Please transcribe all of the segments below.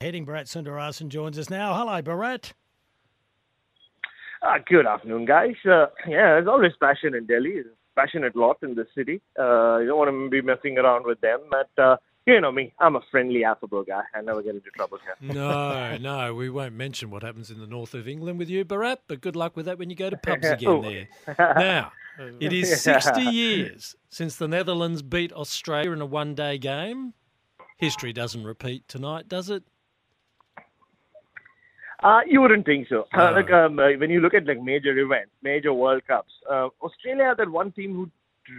Heading Bharat Sundaresan joins us now. Hello, Bharat. Good afternoon, guys. There's always passion in Delhi. There's a passionate lot in the city. You don't want to be messing around with them. But you know me, I'm a friendly affable guy. I never get into trouble here. No, we won't mention what happens in the north of England with you, Bharat. But good luck with that when you go to pubs again there. Now, it is 60 years since the Netherlands beat Australia in a one-day game. History doesn't repeat tonight, does it? You wouldn't think so. When you look at major events, major World Cups, Australia are that one team who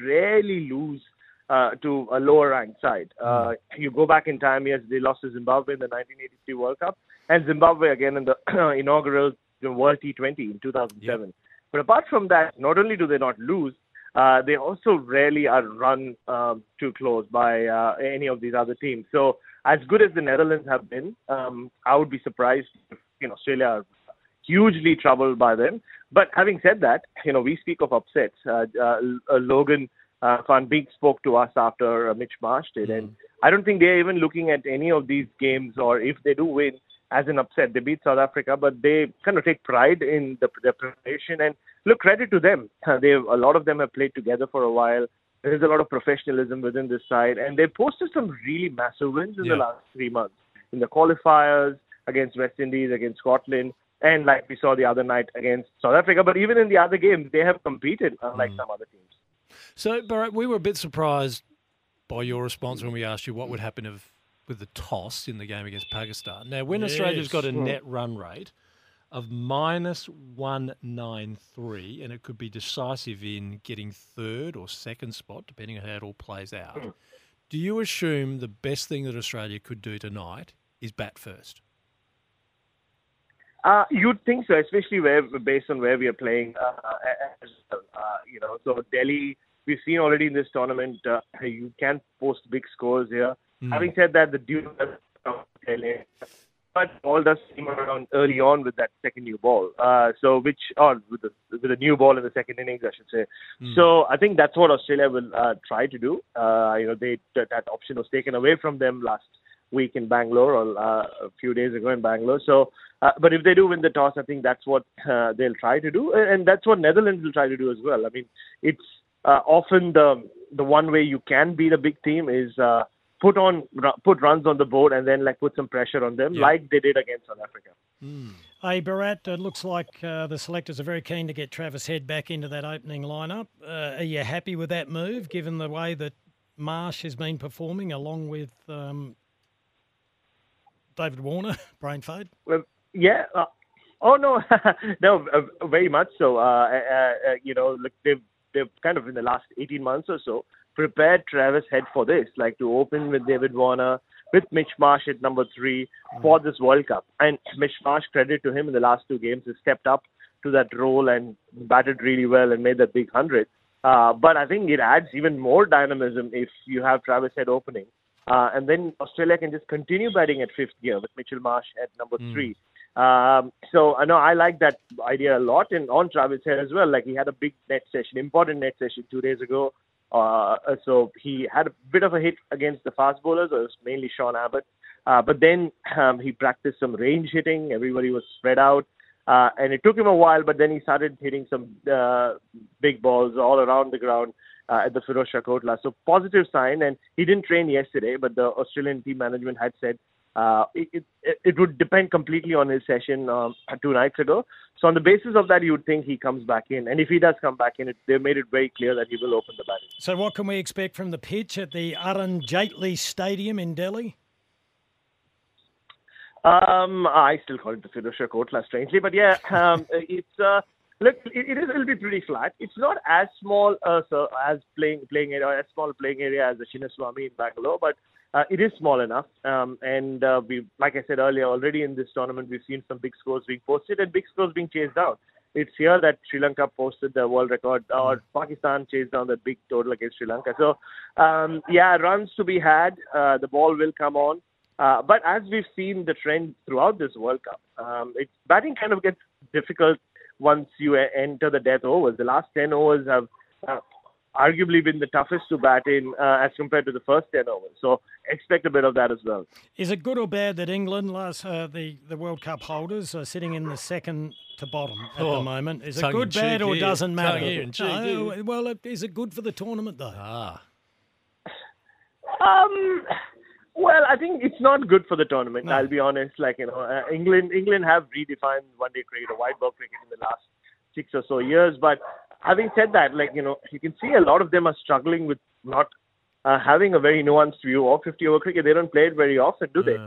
rarely lose to a lower-ranked side. You go back in time, yes, they lost to Zimbabwe in the 1983 World Cup, and Zimbabwe again in the inaugural World T20 in 2007. Yep. But apart from that, not only do they not lose, they also rarely are run too close by any of these other teams. So as good as the Netherlands have been, I would be surprised if Australia are hugely troubled by them. But having said that, we speak of upsets. Logan Van Beek spoke to us after Mitch Marsh did, and I don't think they're even looking at any of these games, or if they do win, as an upset. They beat South Africa, but they kind of take pride in their preparation. And look, credit to them. A lot of them have played together for a while. There's a lot of professionalism within this side, and they posted some really massive wins in the last 3 months. In the qualifiers, against West Indies, against Scotland, and like we saw the other night against South Africa. But even in the other games, they have competed, unlike some other teams. So, Bharat, we were a bit surprised by your response when we asked you what would happen with the toss in the game against Pakistan. Now, when Australia's got a net run rate of -193, and it could be decisive in getting third or second spot, depending on how it all plays out, do you assume the best thing that Australia could do tonight is bat first? You'd think so, especially based on where we are playing as well. So Delhi, we've seen already in this tournament, you can post big scores here. Having said that, the duel but all does seem around early on with that second new ball. With the new ball in the second innings, I should say. So I think that's what Australia will try to do. That option was taken away from them last week in Bangalore, or a few days ago in Bangalore. So, but if they do win the toss, I think that's what they'll try to do, and that's what Netherlands will try to do as well. I mean, it's often the one way you can beat a big team is put runs on the board and then put some pressure on them, like they did against South Africa. Hey, Bharat, it looks like the selectors are very keen to get Travis Head back into that opening lineup. Are you happy with that move, given the way that Marsh has been performing, along with David Warner, brain fade? Well, yeah. No, very much so. They've kind of in the last 18 months or so prepared Travis Head for this, to open with David Warner, with Mitch Marsh at number 3 for this World Cup. And Mitch Marsh, credit to him, in the last 2 games, has stepped up to that role and batted really well and made that big 100. But I think it adds even more dynamism if you have Travis Head opening. And then Australia can just continue batting at 5th gear with Mitchell Marsh at number 3. So I know I like that idea a lot, and on Travis Head as well. He had a big net session, important net session 2 days ago. So he had a bit of a hit against the fast bowlers, or mainly Sean Abbott. But then he practiced some range hitting. Everybody was spread out. And it took him a while, but then he started hitting some big balls all around the ground at the Feroz Shah Kotla. So positive sign, and he didn't train yesterday, but the Australian team management had said it would depend completely on his session 2 nights ago. So on the basis of that, you would think he comes back in. And if he does come back in, they made it very clear that he will open the batting. So what can we expect from the pitch at the Arun Jaitley Stadium in Delhi? I still call it the Feroz Shah Kotla, strangely, but yeah, it'll be pretty flat. It's not as small playing area as the Chinnaswamy in Bangalore, but it is small enough. We, like I said earlier, already in this tournament, we've seen some big scores being posted and big scores being chased down. It's here that Sri Lanka posted the world record, or Pakistan chased down the big total against Sri Lanka. So, runs to be had. The ball will come on. But as we've seen the trend throughout this World Cup, batting kind of gets difficult once you enter the death overs. The last 10 overs have arguably been the toughest to bat in as compared to the first 10 overs. So expect a bit of that as well. Is it good or bad that England, last the World Cup holders, are sitting in the second to bottom at the moment? Is it good, bad, or doesn't matter? No, well, is it good for the tournament, though? Well, I think it's not good for the tournament. No. I'll be honest. England have redefined one-day cricket or white ball cricket in the last 6 or so years. But having said that, you can see a lot of them are struggling with not having a very nuanced view of 50-over cricket. They don't play it very often, do they?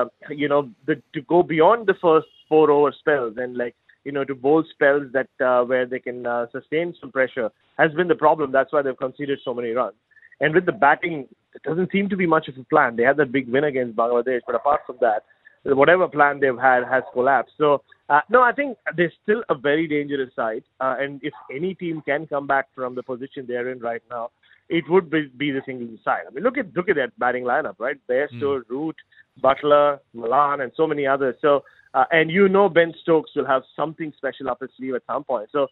To go beyond the first 4-over spells and to bowl spells that where they can sustain some pressure has been the problem. That's why they've conceded so many runs. And with the batting, it doesn't seem to be much of a plan. They had that big win against Bangladesh, but apart from that, whatever plan they've had has collapsed. So, no, I think they're still a very dangerous side. And if any team can come back from the position they're in right now, it would be this England side. I mean, look at that batting lineup, right? Bairstow, Root, Butler, Milan, and so many others. So, Ben Stokes will have something special up his sleeve at some point. So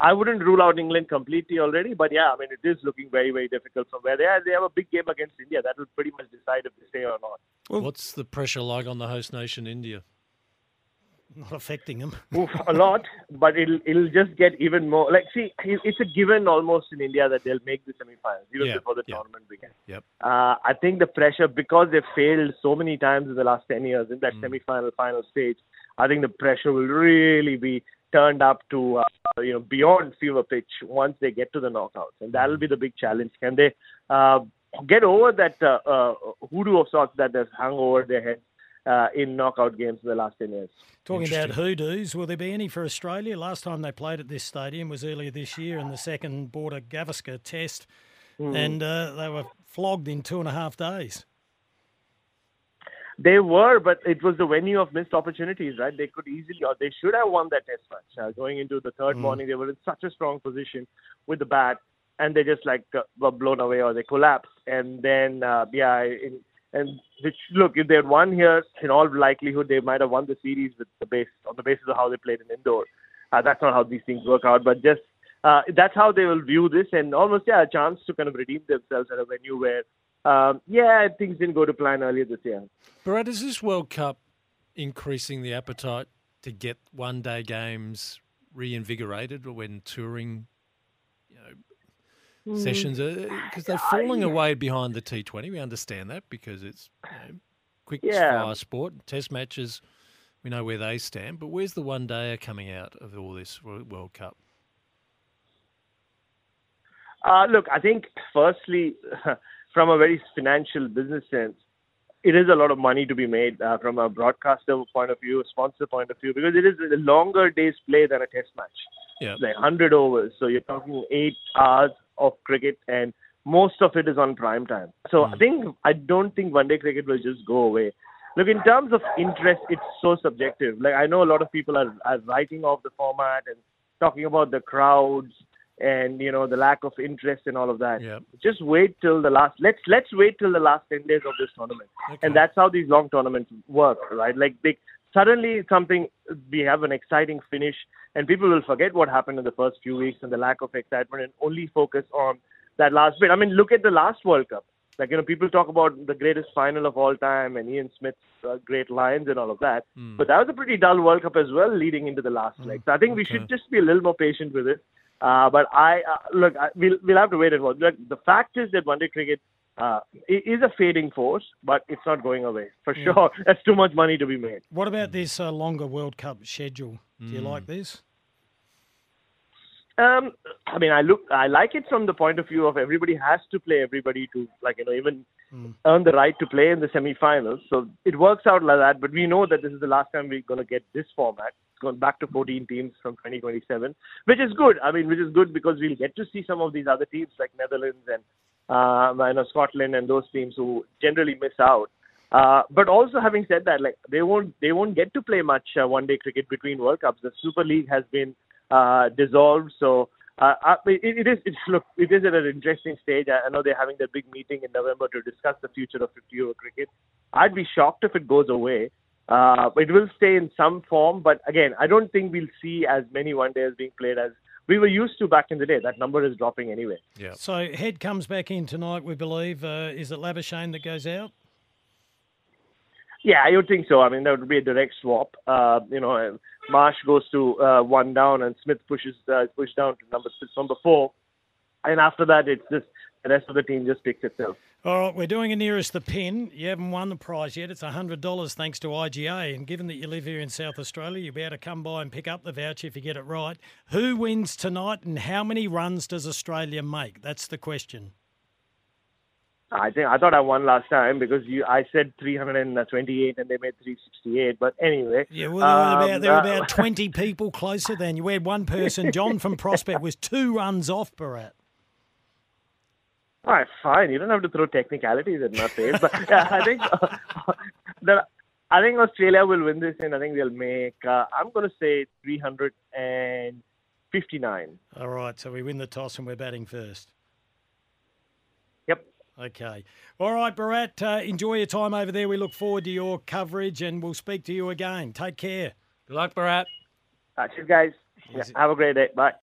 I wouldn't rule out England completely already. But, it is looking very, very difficult from where they are. They have a big game against India. That will pretty much decide if they stay or not. Well, what's the pressure like on the host nation, India? Not affecting them. A lot, but it'll just get even more. It's a given almost in India that they'll make the semi-finals even before the tournament begins. Yep. I think the pressure, because they've failed so many times in the last 10 years in that semi-final, final stage, I think the pressure will really be turned up to beyond fever pitch once they get to the knockouts, and that'll be the big challenge. Can they get over that hoodoo of sorts that has hung over their heads in knockout games in the last 10 years. Talking about hoodoos, will there be any for Australia? Last time they played at this stadium was earlier this year in the second Border Gavaskar test, and they were flogged in 2.5 days. They were, but it was the venue of missed opportunities, right? They could easily, or they should have won that test match. Going into the third morning, they were in such a strong position with the bat, and they just were blown away or they collapsed. And then, if they had won here, in all likelihood, they might have won the series on the basis of how they played in Indore. That's not how these things work out, but just that's how they will view this, and almost a chance to kind of redeem themselves at a venue where, things didn't go to plan earlier this year. Bharat, is this World Cup increasing the appetite to get one-day games reinvigorated when touring sessions, because they're falling away behind the T20. We understand that because it's quick fire sport. Test matches, we know where they stand. But where's the one-dayer coming out of all this World Cup? I think firstly, from a very financial business sense, it is a lot of money to be made from a broadcaster point of view, a sponsor point of view, because it is a longer day's play than a test match. Yeah, 100 overs. So you're talking 8 hours of cricket, and most of it is on prime time. So I don't think one-day cricket will just go away. Look, in terms of interest, it's so subjective. I know a lot of people are writing off the format and talking about the crowds and the lack of interest and all of that. Yeah. Just wait till the last. Let's wait till the last 10 days of this tournament, and that's how these long tournaments work, right? Suddenly we have an exciting finish, and people will forget what happened in the first few weeks and the lack of excitement and only focus on that last bit. I mean, look at the last World Cup. People talk about the greatest final of all time and Ian Smith's great lines and all of that. But that was a pretty dull World Cup as well leading into the last leg. So I think we should just be a little more patient with it. We'll have to wait and watch. The fact is that one-day cricket is a fading force, but it's not going away for sure. That's too much money to be made. What about this longer World Cup schedule? Do you like this? I like it from the point of view of everybody has to play everybody to even earn the right to play in the semi-finals. So it works out like that. But we know that this is the last time we're going to get this format. It's going back to 14 teams from 2027, which is good. Which is good because we'll get to see some of these other teams like Netherlands and. Scotland and those teams who generally miss out. But also, having said that, they won't get to play much one-day cricket between World Cups. The Super League has been dissolved, so it is at an interesting stage. I know they're having their big meeting in November to discuss the future of 50-over cricket. I'd be shocked if it goes away. It will stay in some form, but again, I don't think we'll see as many one-days being played as we were used to back in the day. That number is dropping anyway. Yeah. So Head comes back in tonight, we believe. Is it Labuschagne that goes out? Yeah, I would think so. I mean, that would be a direct swap. Marsh goes to one down and Smith pushes down to number 4. And after that, it's just the rest of the team just picks itself. All right, we're doing a nearest the pin. You haven't won the prize yet. It's $100 thanks to IGA. And given that you live here in South Australia, you'll be able to come by and pick up the voucher if you get it right. Who wins tonight and how many runs does Australia make? That's the question. I thought I won last time because I said 328 and they made 368. But anyway, yeah, well, there were about 20 people closer than you. We had one person, John from Prospect, was 2 runs off, Bharat. All right, fine. You don't have to throw technicalities at my face, but yeah, I think Australia will win this, and I think they'll make. I'm going to say 359. All right, so we win the toss and we're batting first. Okay. All right, Bharat, enjoy your time over there. We look forward to your coverage and we'll speak to you again. Take care. Good luck, Bharat. Cheers, guys. Yeah, have a great day. Bye.